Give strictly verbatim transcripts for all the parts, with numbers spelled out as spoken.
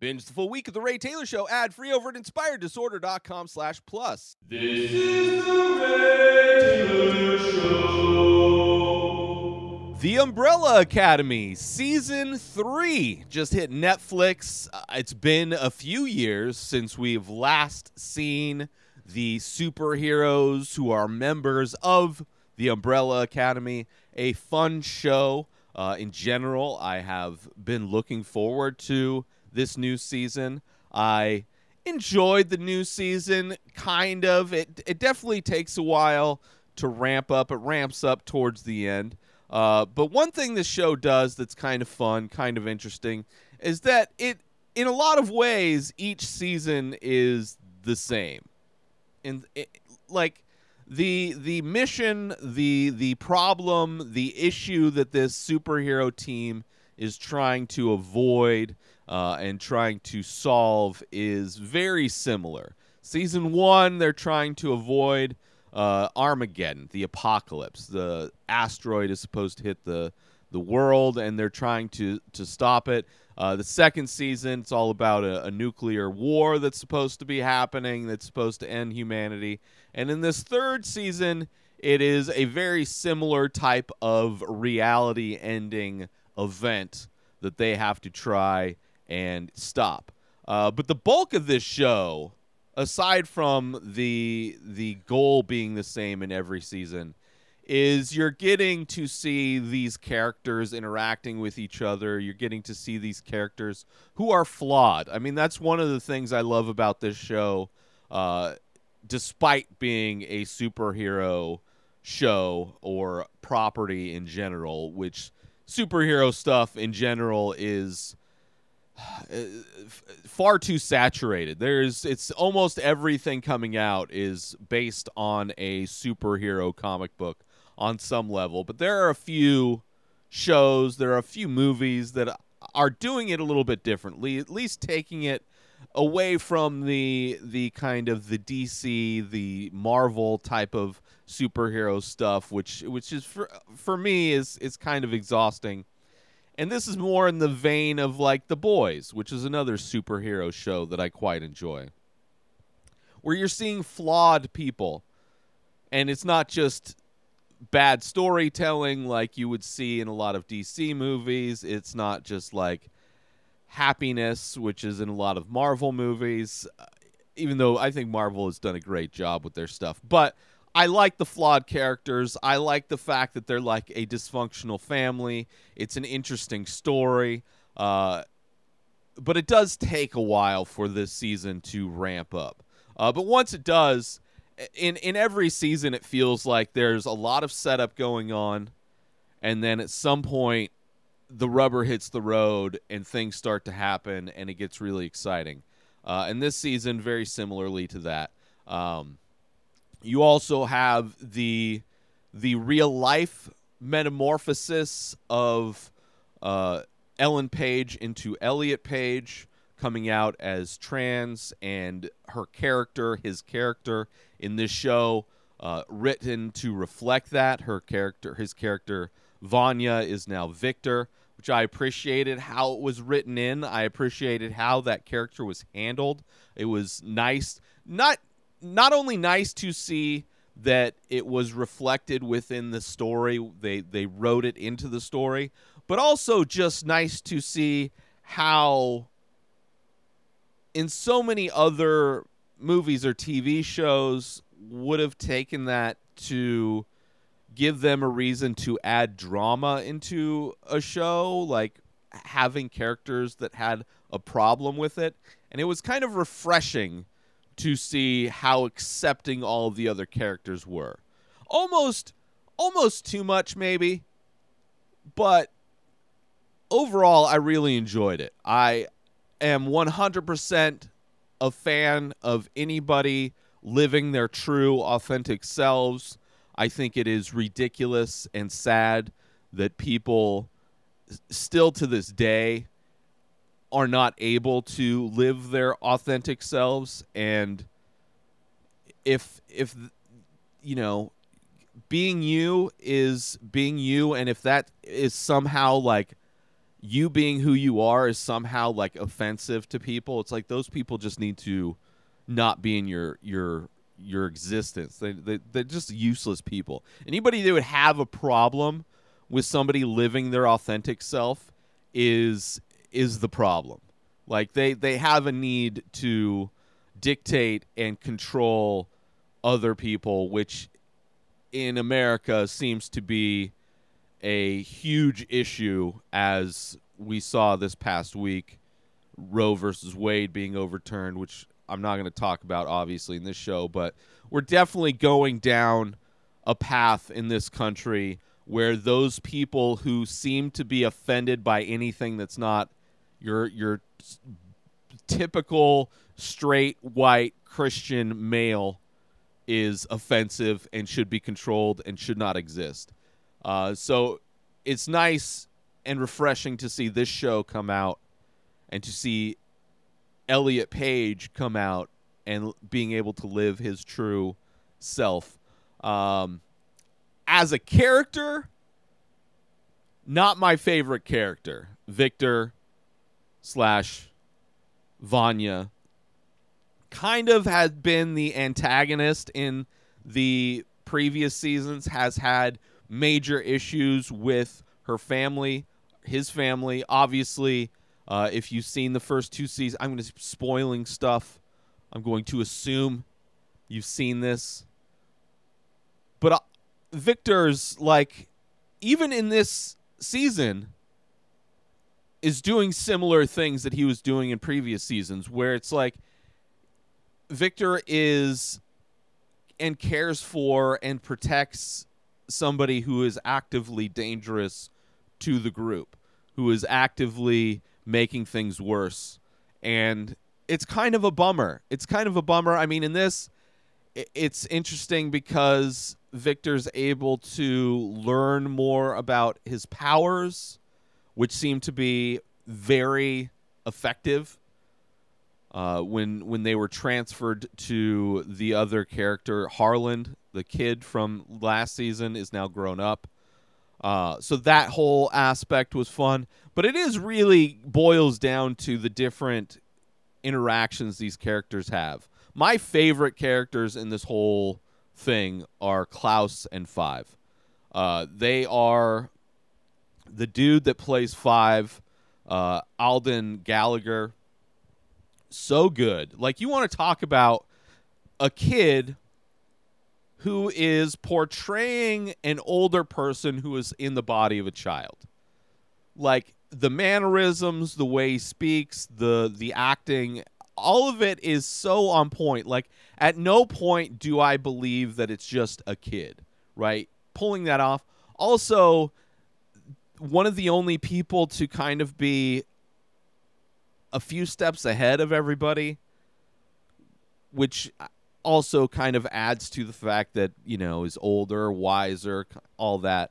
Binge the full week of The Ray Taylor Show ad-free over at inspired disorder dot com slash plus. This is The Ray Taylor Show. The Umbrella Academy Season three just hit Netflix. Uh, it's been a few years since we've last seen the superheroes who are members of The Umbrella Academy. A fun show. Uh, in general, I have been looking forward to this new season. I enjoyed the new season, kind of. It it definitely takes a while to ramp up. It ramps up towards the end. Uh, but one thing this show does that's kind of fun, kind of interesting, is that it, in a lot of ways, each season is the same. And it, like the the mission, the the problem, the issue that this superhero team is trying to avoid uh, and trying to solve is very similar. Season one, they're trying to avoid uh, Armageddon, the apocalypse. The asteroid is supposed to hit the the world, and they're trying to, to stop it. Uh, the second season, it's all about a, a nuclear war that's supposed to be happening, that's supposed to end humanity. And in this third season, it is a very similar type of reality ending event that they have to try and stop. Uh, but the bulk of this show, aside from the the goal being the same in every season, is you're getting to see these characters interacting with each other. You're getting to see these characters who are flawed. I mean, that's one of the things I love about this show, uh, despite being a superhero show or property in general, which superhero stuff in general is far too saturated. There's it's almost everything coming out is based on a superhero comic book on some level, but there are a few shows, there are a few movies that are doing it a little bit differently, at least taking it away from the the kind of the D C, the Marvel type of superhero stuff, which which is for, for me is is kind of exhausting. And this is more in the vein of like The Boys, which is another superhero show that I quite enjoy, where you're seeing flawed people, and it's not just bad storytelling like you would see in a lot of D C movies. It's not just like happiness, which is in a lot of Marvel movies, even though I think Marvel has done a great job with their stuff. But I like the flawed characters. I like the fact that they're like a dysfunctional family. It's an interesting story. Uh, but it does take a while for this season to ramp up. Uh, but once it does, in, in every season, it feels like there's a lot of setup going on. And then at some point, the rubber hits the road and things start to happen and it gets really exciting. Uh, and this season, very similarly to that. Um, you also have the, the real life metamorphosis of uh, Ellen Page into Elliot Page, coming out as trans, and her character, his character in this show, uh, written to reflect that. Her character, his character, Vanya, is now Victor, which I appreciated how it was written in. I appreciated how that character was handled. It was nice. Not not only nice to see that it was reflected within the story, they, they wrote it into the story, but also just nice to see how in so many other movies or T V shows would have taken that to give them a reason to add drama into a show, like having characters that had a problem with it. And it was kind of refreshing to see how accepting all of the other characters were. Almost, almost too much maybe, but overall I really enjoyed it. I am one hundred percent a fan of anybody living their true, authentic selves. I think it is ridiculous and sad that people still to this day are not able to live their authentic selves. And if, if you know, being you is being you, and if that is somehow like you being who you are is somehow like offensive to people. It's like those people just need to not be in your your your existence. They, they they're just useless people. Anybody that would have a problem with somebody living their authentic self is is the problem. Like they they have a need to dictate and control other people, which in America seems to be a huge issue, as we saw this past week, Roe versus Wade being overturned, which I'm not going to talk about, obviously, in this show, but we're definitely going down a path in this country where those people who seem to be offended by anything that's not your your typical straight, white, Christian male is offensive and should be controlled and should not exist. Uh, so it's nice and refreshing to see this show come out and to see Elliot Page come out and being able to live his true self. Um, as a character, not my favorite character, Victor slash Vanya, kind of had been the antagonist in the previous seasons, has had major issues with her family, his family. Obviously, uh, if you've seen the first two seasons, I'm going to be spoiling stuff. I'm going to assume you've seen this. But uh, Victor's, like, even in this season, is doing similar things that he was doing in previous seasons, where it's like Victor is and cares for and protects somebody who is actively dangerous to the group, who is actively making things worse. And it's kind of a bummer. It's kind of a bummer. I mean, in this, it's interesting because Victor's able to learn more about his powers, which seem to be very effective. Uh, when when they were transferred to the other character, Harland, the kid from last season, is now grown up. Uh, so that whole aspect was fun. But it is really boils down to the different interactions these characters have. My favorite characters in this whole thing are Klaus and Five. Uh, they are the dude that plays Five, uh, Aidan Gallagher. So good. Like, you want to talk about a kid who is portraying an older person who is in the body of a child. Like, the mannerisms, the way he speaks, the the acting, all of it is so on point. Like, at no point do I believe that it's just a kid, right? Pulling that off. Also, one of the only people to kind of be a few steps ahead of everybody, which also kind of adds to the fact that, you know, is older, wiser, all that.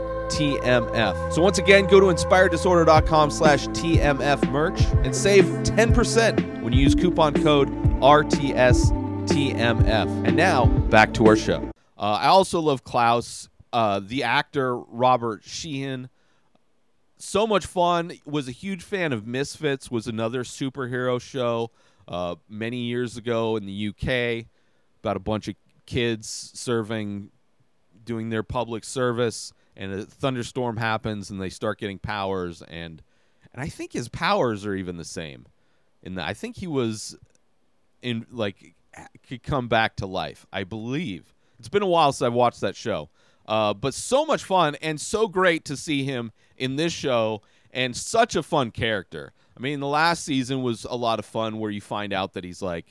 T M F. So once again, go to InspiredDisorder.com slash TMF merch and save ten percent when you use coupon code R T S T M F. And now, back to our show. Uh, I also love Klaus, uh, the actor Robert Sheehan. So much fun. Was a huge fan of Misfits, was another superhero show uh, many years ago in the U K about a bunch of kids serving, doing their public service, and a thunderstorm happens and they start getting powers, and and I think his powers are even the same. In the, I think he was in like could come back to life, I believe. It's been a while since I've watched that show. Uh, but so much fun and so great to see him in this show, and such a fun character. I mean, the last season was a lot of fun where you find out that he's like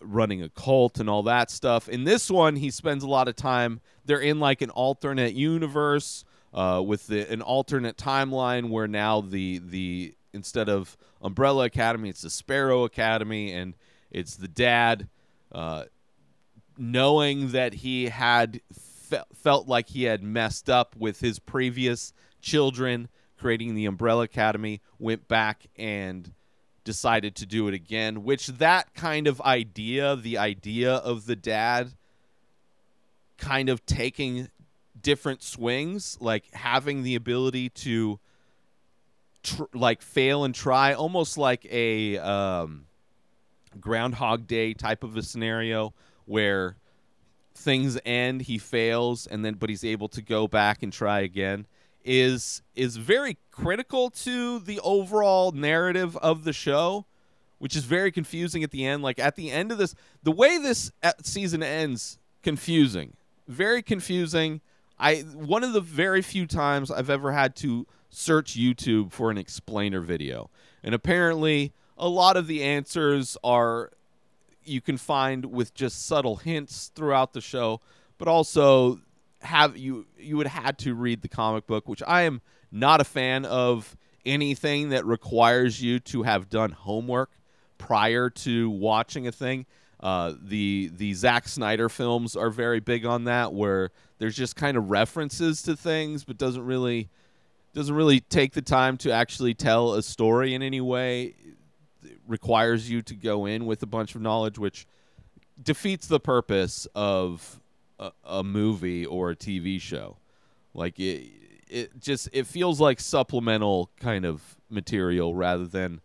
running a cult and all that stuff. In this one, he spends a lot of time. They're in like an alternate universe uh, with the, an alternate timeline where now the the instead of Umbrella Academy, it's the Sparrow Academy, and it's the dad uh, knowing that he had fe- felt like he had messed up with his previous children, creating the Umbrella Academy, went back and decided to do it again, which that kind of idea, the idea of the dad kind of taking different swings, like having the ability to tr- like fail and try, almost like a um, Groundhog Day type of a scenario where things end, he fails, and then but he's able to go back and try again, is is very critical to the overall narrative of the show, which is very confusing at the end. Like, at the end of this, the way this season ends, confusing. Very confusing. I one of the very few times I've ever had to search YouTube for an explainer video. And apparently, a lot of the answers are you can find with just subtle hints throughout the show, but also have you you would have had to read the comic book, which I am not a fan of anything that requires you to have done homework prior to watching a thing. Uh, the the Zack Snyder films are very big on that, where there's just kind of references to things, but doesn't really doesn't really take the time to actually tell a story in any way. It requires you to go in with a bunch of knowledge, which defeats the purpose of a, a movie or a T V show. Like it, it just it feels like supplemental kind of material rather than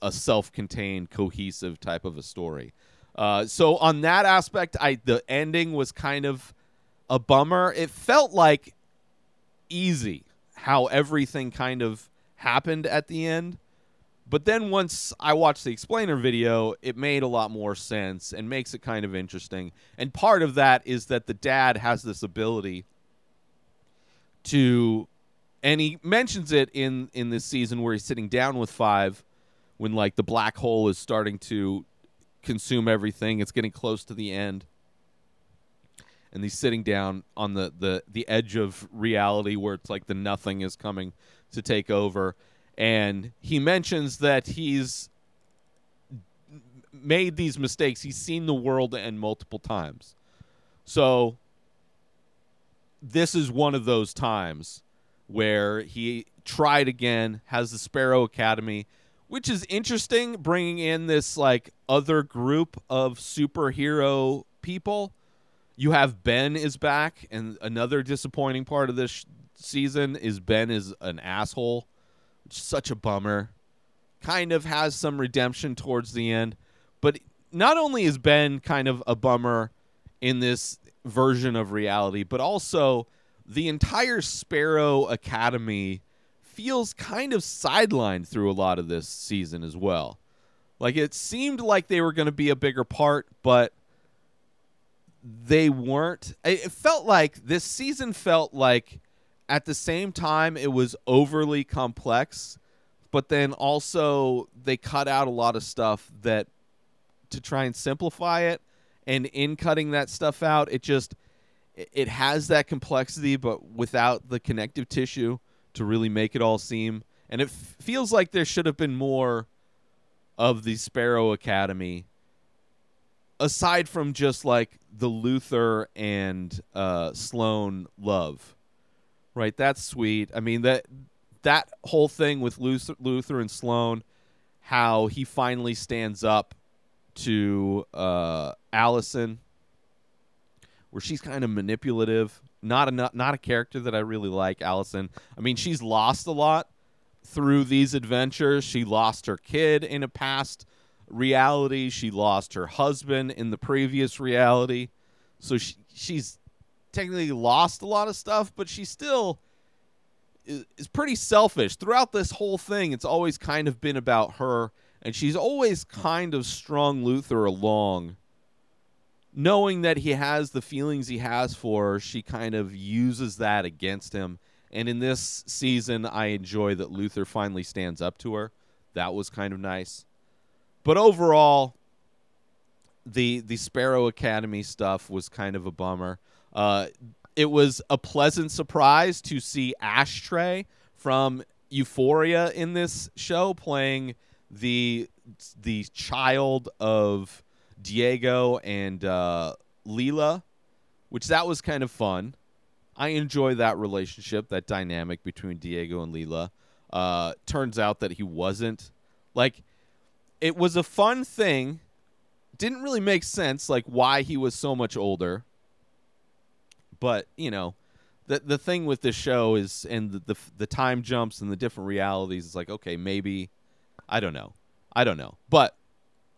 a self-contained, cohesive type of a story. Uh, so on that aspect, I the ending was kind of a bummer. It felt like easy how everything kind of happened at the end. But then once I watched the explainer video, it made a lot more sense and makes it kind of interesting. And part of that is that the dad has this ability to, and he mentions it in, in this season where he's sitting down with Five when, like, the black hole is starting to consume everything. It's getting close to the end. And he's sitting down on the, the, the edge of reality where it's like the nothing is coming to take over. And he mentions that he's made these mistakes. He's seen the world end multiple times. So this is one of those times where he tried again, has the Sparrow Academy, which is interesting, bringing in this like other group of superhero people. You have Ben is back, and another disappointing part of this sh- season is Ben is an asshole. Such a bummer. Kind of has some redemption towards the end, but not only is Ben kind of a bummer in this version of reality, but also the entire Sparrow Academy feels kind of sidelined through a lot of this season as well. Like, it seemed like they were going to be a bigger part, but they weren't. It felt like this season felt like at the same time, it was overly complex, but then also they cut out a lot of stuff that to try and simplify it. And in cutting that stuff out, it just it has that complexity, but without the connective tissue to really make it all seem. And it f- feels like there should have been more of the Sparrow Academy, aside from just like the Luther and uh, Sloan love. Right, that's sweet. I mean, that that whole thing with Luther, Luther and Sloan, how he finally stands up to uh, Allison, where she's kind of manipulative. Not a, not, not a character that I really like, Allison. I mean, she's lost a lot through these adventures. She lost her kid in a past reality. She lost her husband in the previous reality. So she, she's... technically lost a lot of stuff, but she still is pretty selfish. Throughout this whole thing, it's always kind of been about her, and she's always kind of strung Luther along. Knowing that he has the feelings he has for her, she kind of uses that against him. And in this season, I enjoy that Luther finally stands up to her. That was kind of nice. But overall, the the Sparrow Academy stuff was kind of a bummer. Uh, it was a pleasant surprise to see Ashtray from Euphoria in this show, playing the the child of Diego and uh, Leela, which that was kind of fun. I enjoy that relationship, that dynamic between Diego and Leela. Uh, turns out that he wasn't. Like, it was a fun thing. Didn't really make sense, like, why he was so much older. But, you know, the the thing with this show is, and the the, the time jumps and the different realities, is like, okay, maybe, I don't know. I don't know. But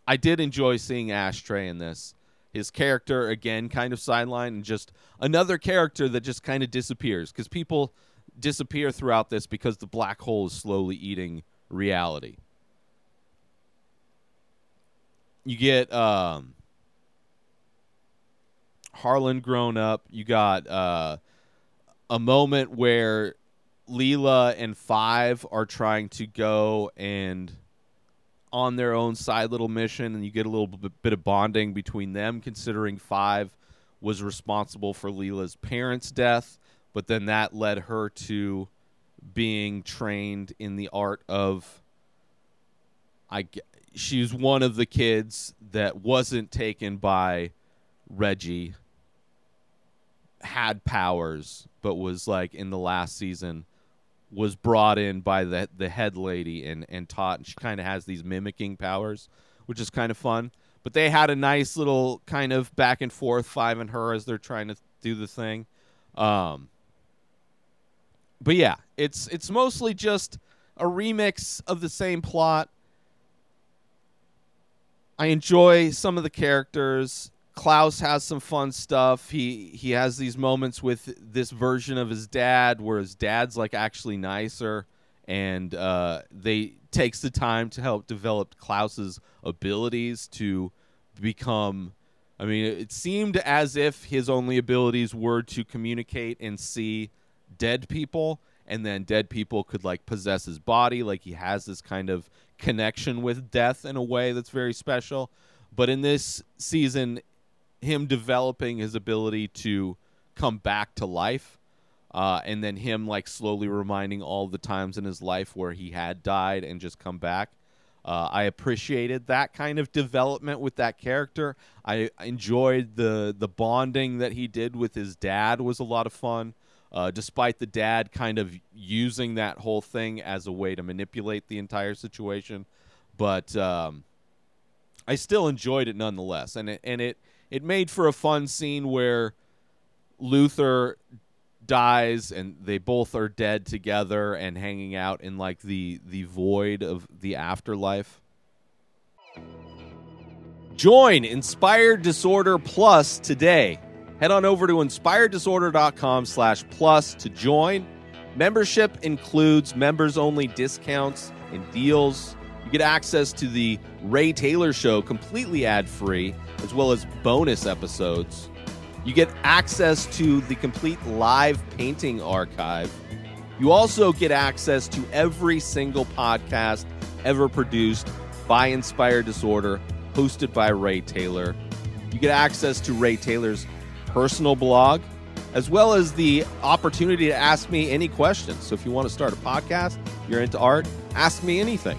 I did enjoy seeing Ashtray in this. His character, again, kind of sidelined, and just another character that just kind of disappears, because people disappear throughout this because the black hole is slowly eating reality. You get um, Harlan grown up. You got uh, a moment where Leela and Five are trying to go and on their own side little mission, and you get a little b- bit of bonding between them, considering Five was responsible for Leela's parents' death, but then that led her to being trained in the art of... I, she was one of the kids that wasn't taken by Reggie, had powers, but was, like, in the last season, was brought in by the the head lady and, and taught, and she kind of has these mimicking powers, which is kind of fun. But they had a nice little kind of back and forth, Five and her, as they're trying to do the thing. Um, but yeah, it's it's mostly just a remix of the same plot. I enjoy some of the characters. Klaus has some fun stuff. He he has these moments with this version of his dad, where his dad's like actually nicer, and uh, they takes the time to help develop Klaus's abilities to become. I mean, it seemed as if his only abilities were to communicate and see dead people, and then dead people could like possess his body. Like, he has this kind of connection with death in a way that's very special. But in this season, him developing his ability to come back to life, uh, and then him like slowly reminding all the times in his life where he had died and just come back. Uh, I appreciated that kind of development with that character. I enjoyed the the bonding that he did with his dad. Was a lot of fun, uh, despite the dad kind of using that whole thing as a way to manipulate the entire situation. But um, I still enjoyed it nonetheless, and it, and it. It made for a fun scene where Luther dies and they both are dead together and hanging out in like the, the void of the afterlife. Join Inspired Disorder Plus today. Head on over to inspired disorder dot com slash plus to join. Membership includes members only discounts and deals. You get access to The Ray Taylor Show completely ad-free, as well as bonus episodes. You get access to the complete live painting archive. You also get access to every single podcast ever produced by Inspired Disorder, hosted by Ray Taylor. You get access to Ray Taylor's personal blog, as well as the opportunity to ask me any questions. So if you want to start a podcast, you're into art, ask me anything.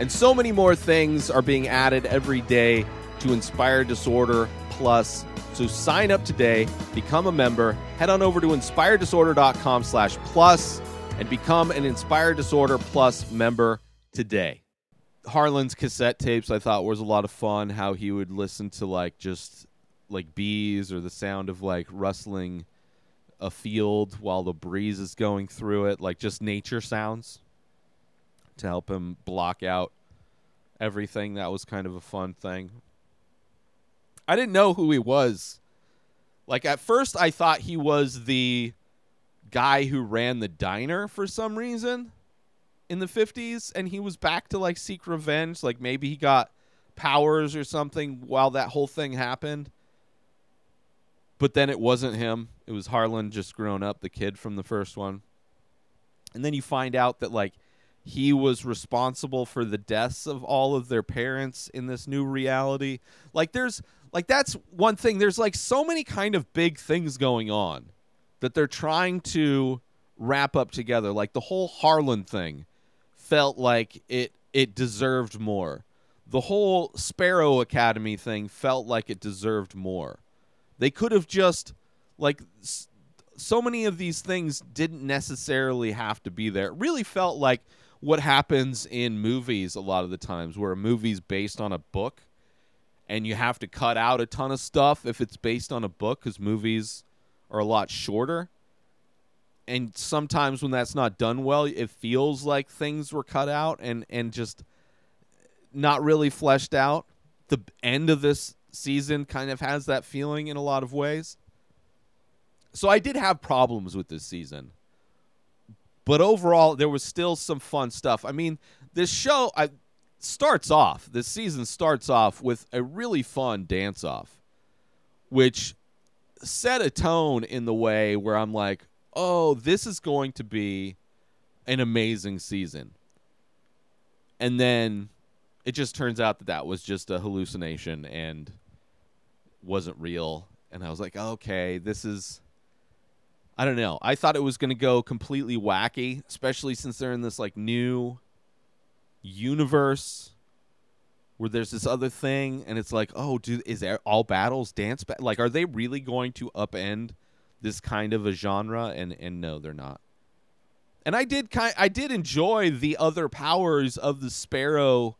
And so many more things are being added every day to Inspired Disorder Plus. So sign up today, become a member, head on over to inspired disorder dot com slash plus and become an Inspired Disorder Plus member today. Harlan's cassette tapes I thought was a lot of fun, how he would listen to like just like bees or the sound of like rustling a field while the breeze is going through it, like just nature sounds, to help him block out everything. That was kind of a fun thing. I didn't know who he was. Like, at first I thought he was the guy who ran the diner for some reason in the fifties, and he was back to like seek revenge. Like, maybe he got powers or something while that whole thing happened. But then it wasn't him. It was Harlan, just grown up, the kid from the first one. And then you find out that like he was responsible for the deaths of all of their parents in this new reality. Like, there's like, that's one thing. There's like so many kind of big things going on that they're trying to wrap up together. Like the whole Harlan thing felt like it it deserved more. The whole Sparrow Academy thing felt like it deserved more. They could have just, like, s- so many of these things didn't necessarily have to be there. It really felt like what happens in movies a lot of the times, where a movie's based on a book and you have to cut out a ton of stuff if it's based on a book, because movies are a lot shorter. And sometimes when that's not done well, it feels like things were cut out and, and just not really fleshed out. The end of this season kind of has that feeling in a lot of ways. So I did have problems with this season. But overall, there was still some fun stuff. I mean, this show I, starts off, this season starts off with a really fun dance-off, which set a tone in the way where I'm like, oh, this is going to be an amazing season. And then it just turns out that that was just a hallucination and wasn't real. And I was like, okay, this is... I don't know. I thought it was going to go completely wacky, especially since they're in this like new universe where there's this other thing, and it's like, oh, dude, is there all battles dance? Ba- like, are they really going to upend this kind of a genre? And and no, they're not. And I did kind, I did enjoy the other powers of the Sparrow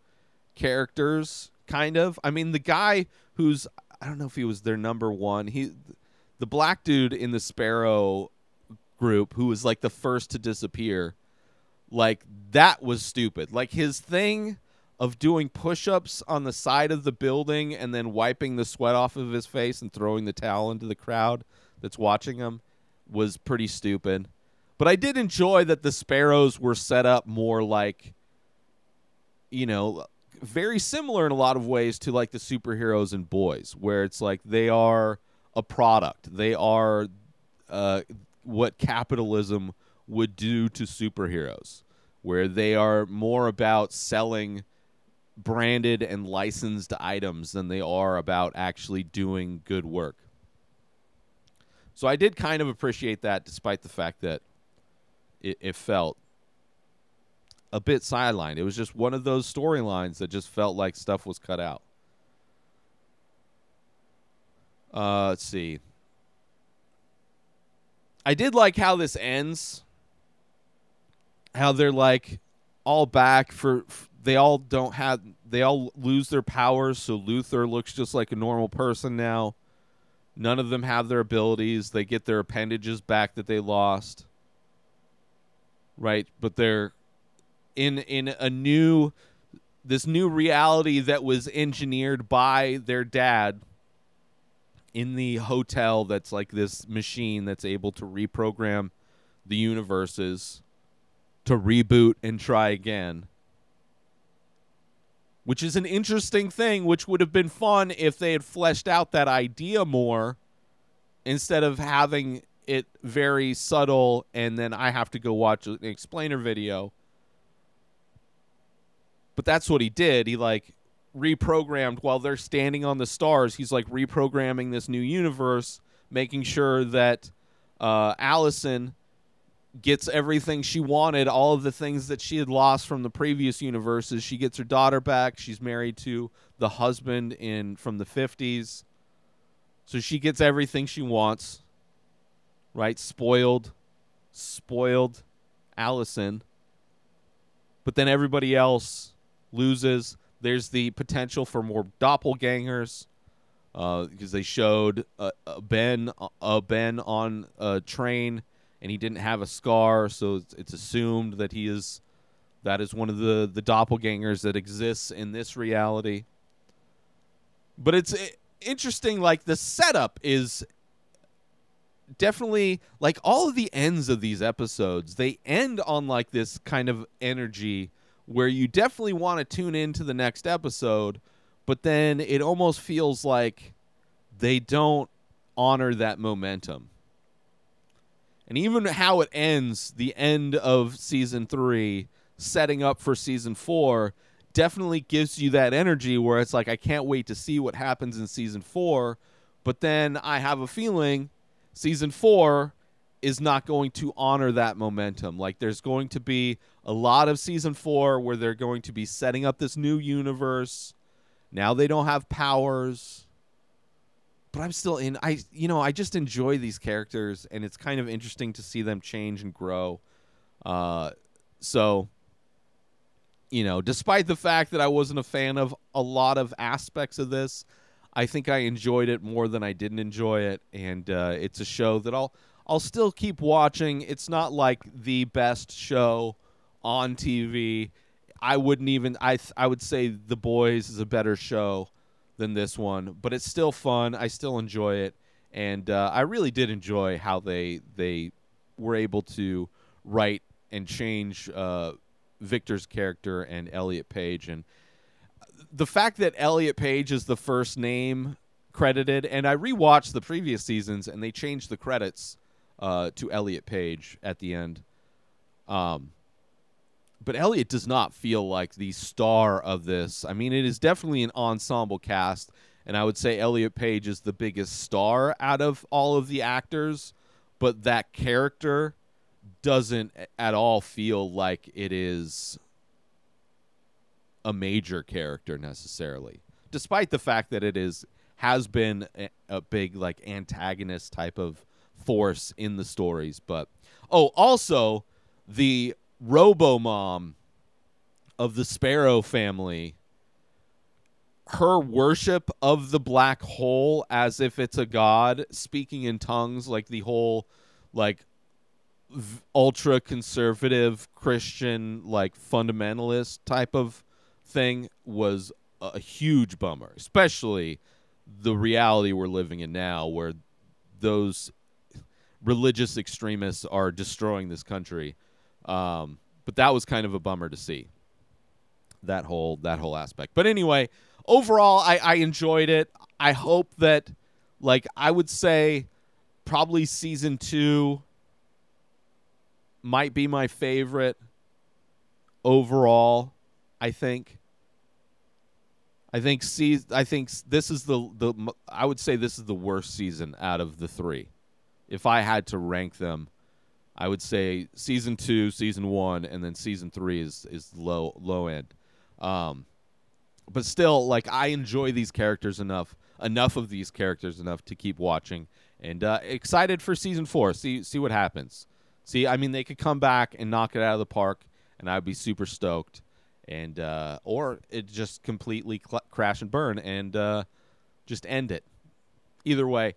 characters, kind of. I mean, the guy who's, I don't know if he was their number one, he. The black dude in the Sparrow group who was, like, the first to disappear, like, that was stupid. Like, his thing of doing push-ups on the side of the building and then wiping the sweat off of his face and throwing the towel into the crowd that's watching him was pretty stupid. But I did enjoy that the Sparrows were set up more like, you know, very similar in a lot of ways to, like, the superheroes in Boys, where it's like they are a product. They are uh, what capitalism would do to superheroes, where they are more about selling branded and licensed items than they are about actually doing good work. So I did kind of appreciate that, despite the fact that it, it felt a bit sidelined. It was just one of those storylines that just felt like stuff was cut out. Uh, let's see. I did like how this ends. How they're like all back for, f- they all don't have, they all lose their powers. So Luther looks just like a normal person now. None of them have their abilities. They get their appendages back that they lost. Right. But they're in, in a new, this new reality that was engineered by their dad. In the hotel that's like this machine that's able to reprogram the universes to reboot and try again. Which is an interesting thing, which would have been fun if they had fleshed out that idea more instead of having it very subtle and then I have to go watch an explainer video. But that's what he did. He like... reprogrammed while they're standing on the stars. He's like reprogramming this new universe, making sure that uh, Allison gets everything she wanted, all of the things that she had lost from the previous universes. She gets her daughter back. She's married to the husband in from the fifties. So she gets everything she wants, right? Spoiled, spoiled Allison. But then everybody else loses. There's the potential for more doppelgangers because uh, they showed uh, a Ben a Ben on a train and he didn't have a scar, so it's assumed that he is that is one of the, the doppelgangers that exists in this reality. But it's interesting, like the setup is definitely like all of the ends of these episodes. They end on like this kind of energy where you definitely want to tune into the next episode, but then it almost feels like they don't honor that momentum. And even how it ends, the end of season three, setting up for season four, definitely gives you that energy where it's like, I can't wait to see what happens in season four, but then I have a feeling season four is not going to honor that momentum. Like, there's going to be a lot of season four where they're going to be setting up this new universe. Now they don't have powers, but I'm still in. I, you know, I just enjoy these characters, and it's kind of interesting to see them change and grow. Uh, so, you know, despite the fact that I wasn't a fan of a lot of aspects of this, I think I enjoyed it more than I didn't enjoy it. And uh, it's a show that I'll, I'll still keep watching. It's not like the best show on T V. I wouldn't even, I, th- I would say The Boys is a better show than this one, but it's still fun. I still enjoy it. And uh, I really did enjoy how they, they were able to write and change uh, Victor's character and Elliot Page. And the fact that Elliot Page is the first name credited, and I rewatched the previous seasons, and they changed the credits uh, to Elliot Page at the end. Um, but Elliot does not feel like the star of this. I mean, it is definitely an ensemble cast, and I would say Elliot Page is the biggest star out of all of the actors, but that character doesn't at all feel like it is a major character necessarily, despite the fact that it is has been a, a big like antagonist type of force in the stories. But oh, also the Robo-mom of the Sparrow family, her worship of the black hole as if it's a god, speaking in tongues, like the whole like v- ultra conservative Christian like fundamentalist type of thing was a huge bummer, especially the reality we're living in now where those religious extremists are destroying this country. Um, but that was kind of a bummer to see, that whole that whole aspect. But anyway, overall, I, I enjoyed it. I hope that, like, I would say probably season two might be my favorite overall, I think. I think see, I think this is the, the I would say this is the worst season out of the three. If I had to rank them, I would say season two, season one, and then season three is is low low end. Um, but still, like, I enjoy these characters enough, enough of these characters enough to keep watching, and uh, excited for season four. See see what happens. See, I mean, they could come back and knock it out of the park, and I'd be super stoked. And uh, or it just completely cl- crash and burn and uh, just end it. Either way,